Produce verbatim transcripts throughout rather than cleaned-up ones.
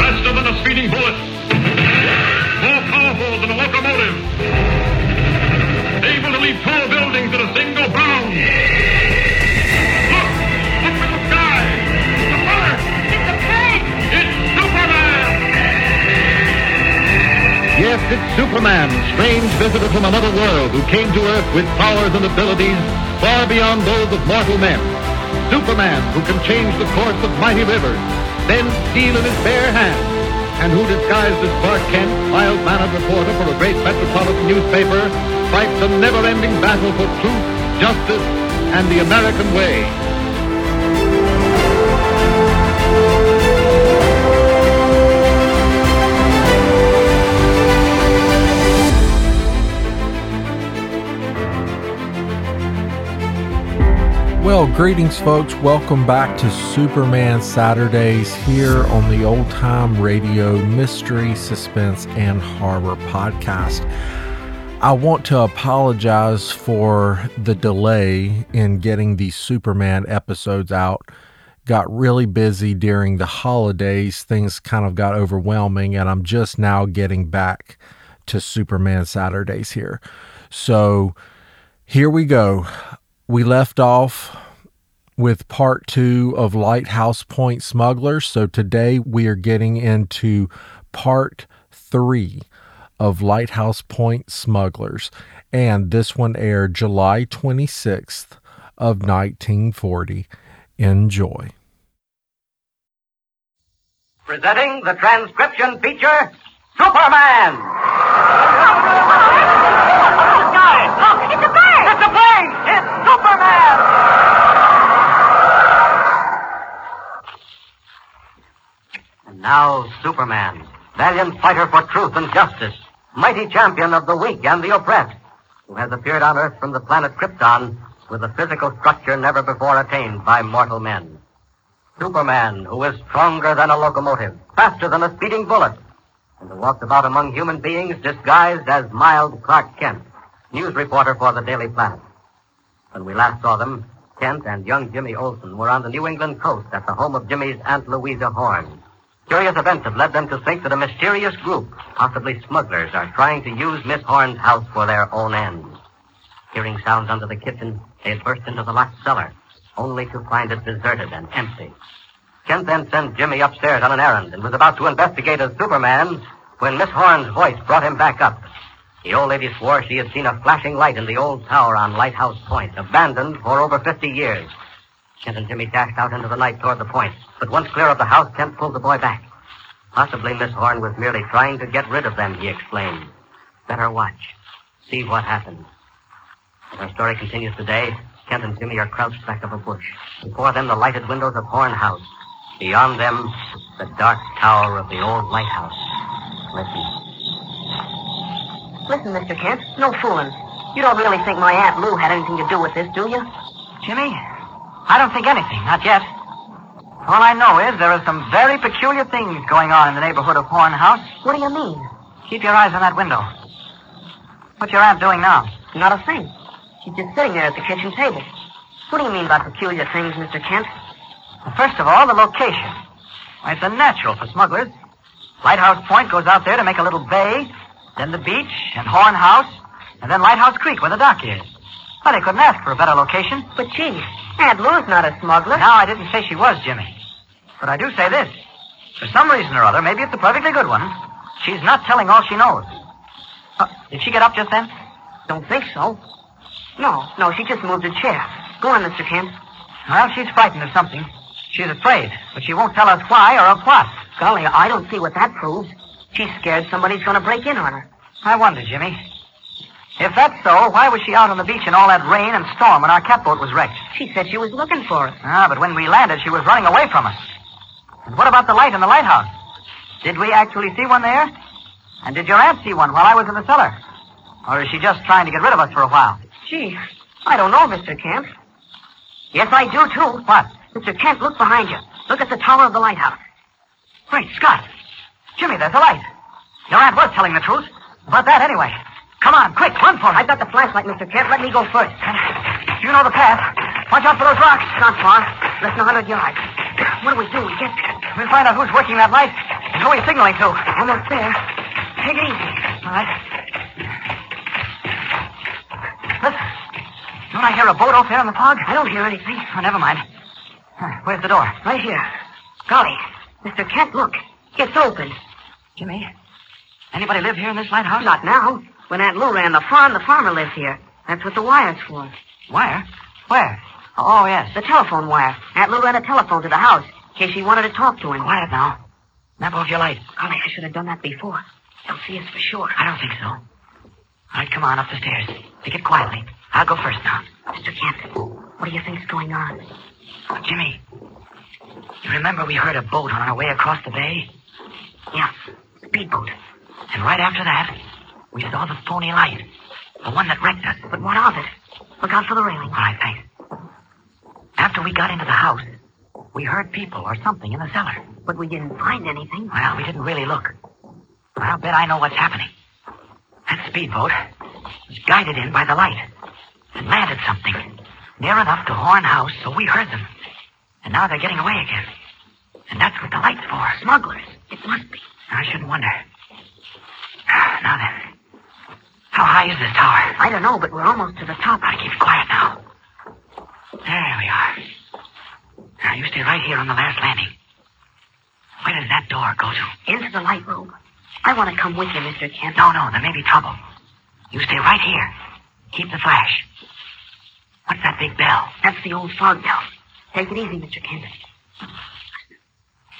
Faster than a speeding bullet, more powerful than a locomotive, able to leap tall buildings in a single bound. Yes, it's Superman, strange visitor from another world who came to Earth with powers and abilities far beyond those of mortal men. Superman, who can change the course of mighty rivers, bend steel in his bare hands, and who, disguised as Clark Kent, mild-mannered reporter for a great metropolitan newspaper, fights a never-ending battle for truth, justice, and the American way. Well, greetings, folks. Welcome back to Superman Saturdays here on the Old Time Radio Mystery, Suspense, and Horror podcast. I want to apologize for the delay in getting these Superman episodes out. Got really busy during the holidays. Things kind of got overwhelming, and I'm just now getting back to Superman Saturdays here. So here we go. We left off with part two of Lighthouse Point Smugglers. So today we are getting into part three of Lighthouse Point Smugglers. And this one aired July twenty-sixth of nineteen forty. Enjoy. Presenting the transcription feature, Superman! Superman! And now Superman, valiant fighter for truth and justice, mighty champion of the weak and the oppressed, who has appeared on Earth from the planet Krypton with a physical structure never before attained by mortal men. Superman, who is stronger than a locomotive, faster than a speeding bullet, and who walks about among human beings disguised as mild Clark Kent, news reporter for the Daily Planet. When we last saw them, Kent and young Jimmy Olsen were on the New England coast at the home of Jimmy's Aunt Louisa Horne. Curious events have led them to think that a mysterious group, possibly smugglers, are trying to use Miss Horne's house for their own ends. Hearing sounds under the kitchen, they burst into the locked cellar, only to find it deserted and empty. Kent then sent Jimmy upstairs on an errand and was about to investigate as Superman when Miss Horne's voice brought him back up. The old lady swore she had seen a flashing light in the old tower on Lighthouse Point, abandoned for over fifty years. Kent and Jimmy dashed out into the night toward the point, but once clear of the house, Kent pulled the boy back. Possibly Miss Horne was merely trying to get rid of them, he explained. Better watch. See what happens. As our story continues today, Kent and Jimmy are crouched back of a bush. Before them, the lighted windows of Horne House. Beyond them, the dark tower of the old lighthouse. Listen. Listen, Mister Kent, no fooling. You don't really think my Aunt Lou had anything to do with this, do you? Jimmy, I don't think anything, not yet. All I know is there are some very peculiar things going on in the neighborhood of Horne House. What do you mean? Keep your eyes on that window. What's your aunt doing now? Not a thing. She's just sitting there at the kitchen table. What do you mean by peculiar things, Mister Kent? Well, first of all, the location. Why, it's a natural for smugglers. Lighthouse Point goes out there to make a little bay, then the beach, and Horne House, and then Lighthouse Creek, where the dock is. Well, they couldn't ask for a better location. But, gee, Aunt Lou's not a smuggler. No, I didn't say she was, Jimmy. But I do say this. For some reason or other, maybe it's a perfectly good one, she's not telling all she knows. Uh, did she get up just then? Don't think so. No, no, she just moved a chair. Go on, Mister Kent. Well, she's frightened of something. She's afraid, but she won't tell us why or of what. Golly, I don't see what that proves. She's scared somebody's going to break in on her. I wonder, Jimmy. If that's so, why was she out on the beach in all that rain and storm when our catboat was wrecked? She said she was looking for us. Ah, but when we landed, she was running away from us. And what about the light in the lighthouse? Did we actually see one there? And did your aunt see one while I was in the cellar? Or is she just trying to get rid of us for a while? Gee, I don't know, Mister Kent. Yes, I do, too. What? Mister Kent, look behind you. Look at the tower of the lighthouse. Great Scott. Jimmy, there's a light. Your aunt was telling the truth. About that, anyway. Come on, quick, run for it. I've got the flashlight, Mister Kent. Let me go first. You know the path. Watch out for those rocks. Not far. Less than a hundred yards. What do we do? We get there. We'll find out who's working that light and who he's signaling to. Almost there. Take it easy. All right. Listen. Don't I hear a boat out there in the fog? I don't hear anything. Oh, never mind. Where's the door? Right here. Golly. Mister Kent, look. It's open. Jimmy, anybody live here in this lighthouse? Not now. When Aunt Lou ran the farm, the farmer lived here. That's what the wire's for. Wire? Where? Oh, yes. The telephone wire. Aunt Lou ran a telephone to the house in case she wanted to talk to him. Quiet now. Snap off your light. Golly, I should have done that before. They'll see us for sure. I don't think so. All right, come on, up the stairs. Take it quietly. I'll go first now. Mister Kent, what do you think's going on? Oh, Jimmy, you remember we heard a boat on our way across the bay? Yeah, speedboat. And right after that, we saw the phony light. The one that wrecked us. But what of it? Look out for the railing. All right, thanks. After we got into the house, we heard people or something in the cellar. But we didn't find anything. Well, we didn't really look. But I'll bet I know what's happening. That speedboat was guided in by the light and landed something near enough to Horne House so we heard them. And now they're getting away again. And that's what the light's for. Smugglers. It must be. I shouldn't wonder. Now then. How high is this tower? I don't know, but we're almost to the top. I keep quiet now. There we are. Now, you stay right here on the last landing. Where does that door go to? Into the light room. I want to come with you, Mister Kent. No, no, there may be trouble. You stay right here. Keep the flash. What's that big bell? That's the old fog bell. Take it easy, Mister Kent.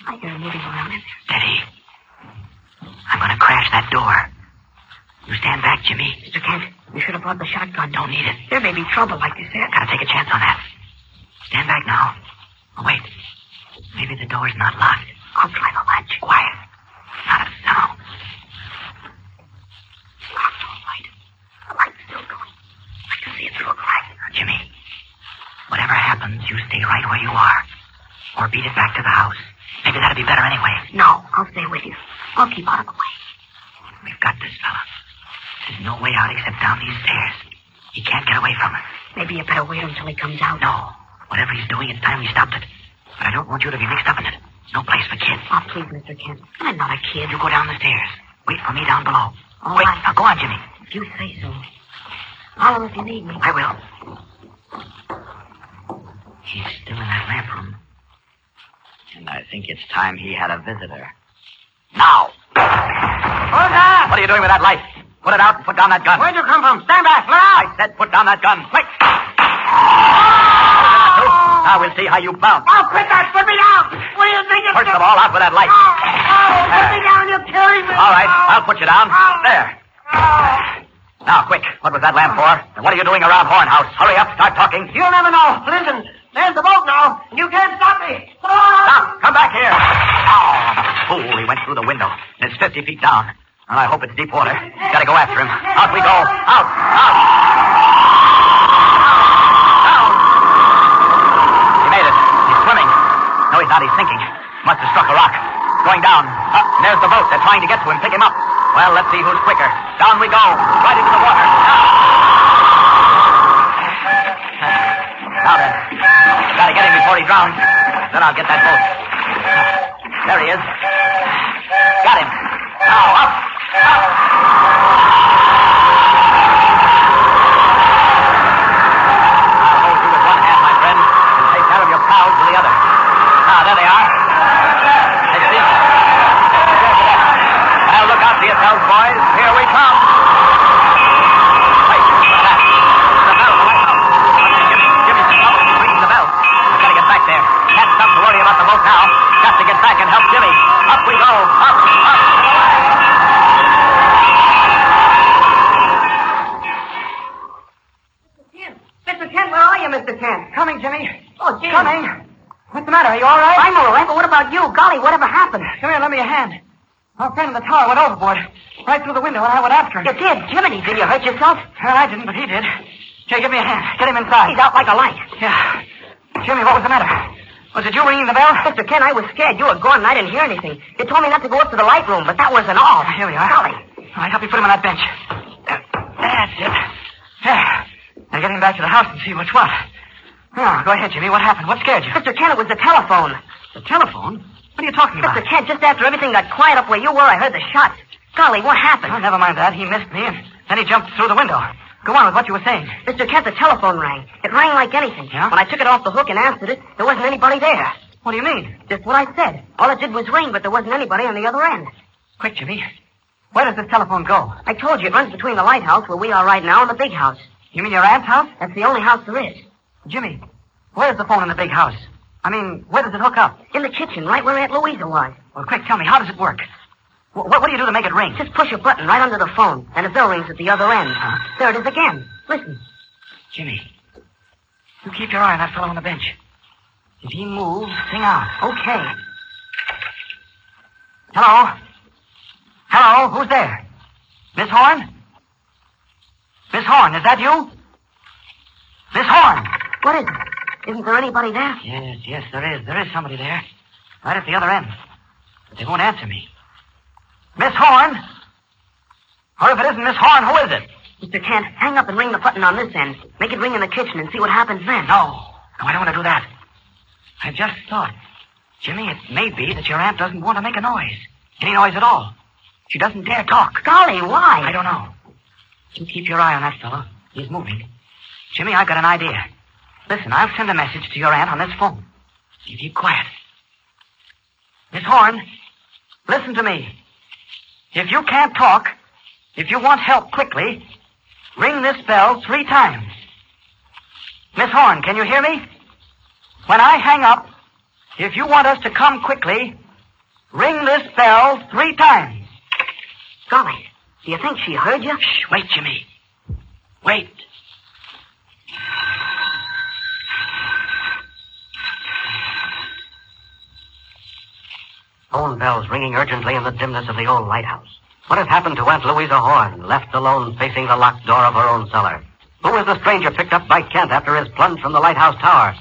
I hear him moving around in there. Steady. I'm going to crash that door. You stand back, Jimmy. Mister Kent, you should have brought the shotgun. Don't need it. There may be trouble, like you said. Gotta take a chance on that. Stand back now. Oh, wait. Maybe the door's not locked. I'll try the latch. Quiet. Not a sound. It's locked, all right. The light's still going. I can see it through a crack. Jimmy, whatever happens, you stay right where you are. Or beat it back to the house. Maybe that'll be better anyway. No, I'll stay with you. I'll keep out of the way. We've got this fella. There's no way out except down these stairs. He can't get away from us. Maybe you better wait until he comes out. No. Whatever he's doing, it's time we stopped it. But I don't want you to be mixed up in it. It's no place for kids. Oh, please, Mister Kent. I'm not a kid. You go down the stairs. Wait for me down below. All wait. Right. Now, go on, Jimmy. If you say so. Follow if you need me. I will. He's still in that lamp room. And I think it's time he had a visitor. Now! Hold up! What are you doing with that light? Put it out and put down that gun. Where'd you come from? Stand back! Look out! I said put down that gun. Quick! Oh! Now we'll see how you bounce. Oh, quit that! Put me down! What do you think it's... First of all, out with that light. Oh, oh put me down. You're killing me. All right, oh. I'll put you down. Oh. There. Oh. Now, quick, what was that lamp for? And what are you doing around Horne House? Hurry up, start talking. You'll never know. Listen, there's the boat now, and you can't stop me. Come on. Stop, come back here. Oh, fool, he went through the window, and it's fifty feet down. Well, I hope it's deep water. Gotta go after him. Out we go. Out, out. Down. He made it. He's swimming. No, he's not. He's sinking. Must have struck a rock. Going down. Up, and there's the boat. They're trying to get to him. Pick him up. Well, let's see who's quicker. Down we go, right into the water. Now, now then, gotta get him before he drowns. Then I'll get that boat. There he is. Got him. Now up, up. there they are. I see. Well, look out for yourselves, boys. Here we come. Wait, that. It's the bell, the lighthouse. Jimmy, Jimmy's supposed to ring the bell. We've got to get back there. Can't stop to worry about the boat now. Got to get back and help Jimmy. Up we go. Up, up. Mister Kent. Coming, Jimmy. Oh, Jimmy. Coming. What's the matter? Are you all right? I'm all right, but what about you? Golly, whatever happened? Come here, lend me a hand. Our friend in the tower went overboard. Right through the window, and I went after him. You did? Jiminy, did you hurt yourself? Well, I didn't, but he did. Here, give me a hand. Get him inside. He's out like a light. Yeah. Jimmy, what was the matter? Was it you ringing the bell? Mister Kent, I was scared. You were gone, and I didn't hear anything. You told me not to go up to the light room, but that wasn't all. Here we are. Golly. All right, help me put him on that bench. That's it. Yeah. Now, get him back to the house and see what's what. Oh, go ahead, Jimmy. What happened? What scared you? Mister Kent, it was the telephone. The telephone? What are you talking about? Mister Kent, just after everything got quiet up where you were, I heard the shots. Golly, what happened? Oh, never mind that. He missed me, and then he jumped through the window. Go on with what you were saying. Mister Kent, the telephone rang. It rang like anything. Yeah? When I took it off the hook and answered it, there wasn't anybody there. What do you mean? Just what I said. All it did was ring, but there wasn't anybody on the other end. Quick, Jimmy. Where does this telephone go? I told you, it runs between the lighthouse, where we are right now, and the big house. You mean your aunt's house? That's the only house there is. Jimmy, where's the phone in the big house? I mean, where does it hook up? In the kitchen, right where Aunt Louisa was. Well, quick, tell me, how does it work? What, what do you do to make it ring? Just push a button right under the phone, and a bell rings at the other end. Huh? There it is again. Listen. Jimmy, you keep your eye on that fellow on the bench. If he moves, sing out. Okay. Hello? Hello, who's there? Miss Horne? Miss Horne, is that you? Miss Horne! What is it? Isn't there anybody there? Yes, yes, there is. There is somebody there. Right at the other end. But they won't answer me. Miss Horne? Or if it isn't Miss Horne, who is it? Mister Kent, hang up and ring the button on this end. Make it ring in the kitchen and see what happens then. No. No, I don't want to do that. I just thought, Jimmy, it may be that your aunt doesn't want to make a noise. Any noise at all. She doesn't dare talk. Golly, why? I don't know. You keep your eye on that fellow. He's moving. Jimmy, I've got an idea. Listen, I'll send a message to your aunt on this phone. You keep quiet. Miss Horne, listen to me. If you can't talk, if you want help quickly, ring this bell three times. Miss Horne, can you hear me? When I hang up, if you want us to come quickly, ring this bell three times. Golly. Do you think she heard you? Shh, wait, Jimmy. Wait. Phone bells ringing urgently in the dimness of the old lighthouse. What has happened to Aunt Louisa Horne, left alone facing the locked door of her own cellar? Who is the stranger picked up by Kent after his plunge from the lighthouse tower?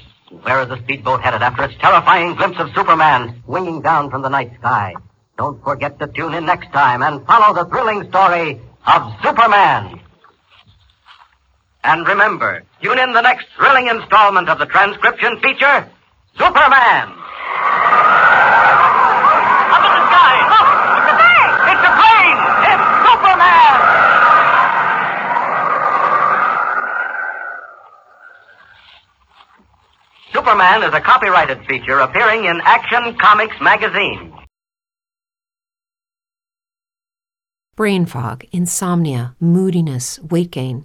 Where is the speedboat headed after its terrifying glimpse of Superman winging down from the night sky? Don't forget to tune in next time and follow the thrilling story of Superman. And remember, tune in the next thrilling installment of the transcription feature, Superman. Up in the sky. Look! It's a plane! It's a plane! It's Superman! Superman is a copyrighted feature appearing in Action Comics magazine. Brain fog, insomnia, moodiness, weight gain.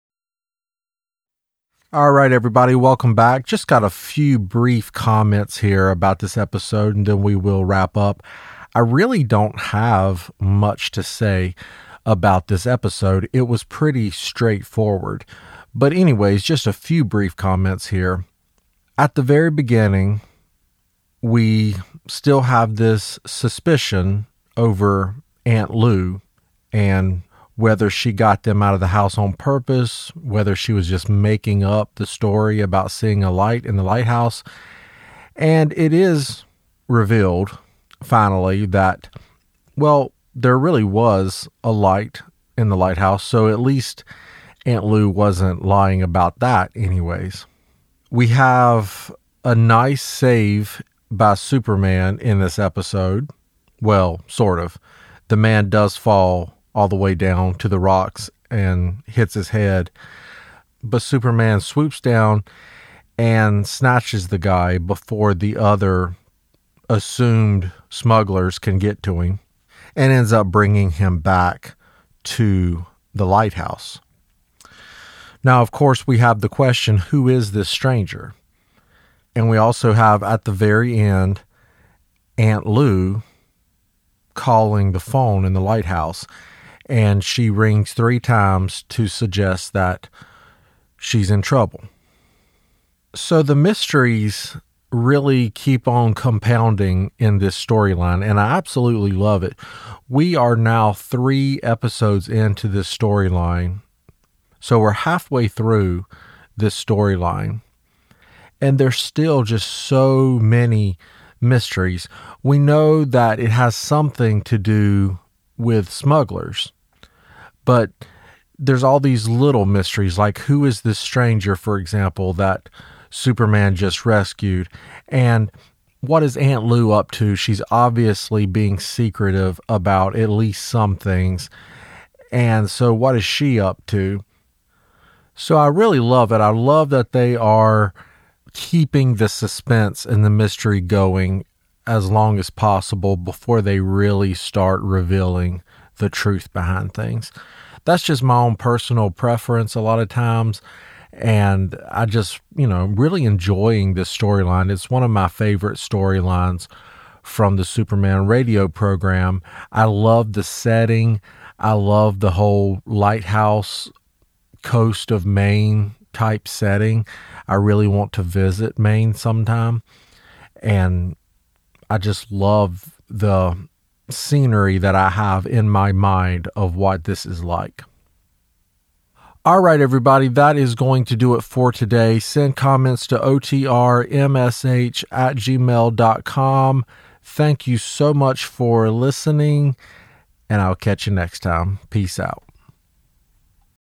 All right, everybody, welcome back. Just got a few brief comments here about this episode, and then we will wrap up. I really don't have much to say about this episode. It was pretty straightforward. But anyways, just a few brief comments here. At the very beginning, we still have this suspicion over Aunt Lou and whether she got them out of the house on purpose, whether she was just making up the story about seeing a light in the lighthouse. And it is revealed, finally, that, well, there really was a light in the lighthouse, so at least Aunt Lou wasn't lying about that anyways. We have a nice save by Superman in this episode. Well, sort of. The man does fall all the way down to the rocks and hits his head. But Superman swoops down and snatches the guy before the other assumed smugglers can get to him, and ends up bringing him back to the lighthouse. Now, of course, we have the question, who is this stranger? And we also have, at the very end, Aunt Lou calling the phone in the lighthouse. And she rings three times to suggest that she's in trouble. So the mysteries really keep on compounding in this storyline, and I absolutely love it. We are now three episodes into this storyline. So we're halfway through this storyline, and there's still just so many mysteries. We know that it has something to do with smugglers, but there's all these little mysteries, like who is this stranger, for example, that Superman just rescued, and what is Aunt Lou up to? She's obviously being secretive about at least some things, and so what is she up to? So I really love it. I love that they are keeping the suspense and the mystery going as long as possible before they really start revealing the truth behind things. That's just my own personal preference a lot of times. And I just, you know, really enjoying this storyline. It's one of my favorite storylines from the Superman radio program. I love the setting. I love the whole lighthouse coast of Maine type setting. I really want to visit Maine sometime. And I just love the scenery that I have in my mind of what this is like. All right, everybody, that is going to do it for today. Send comments to O T R M S H at gmail dot com. Thank you so much for listening, and I'll catch you next time. Peace out.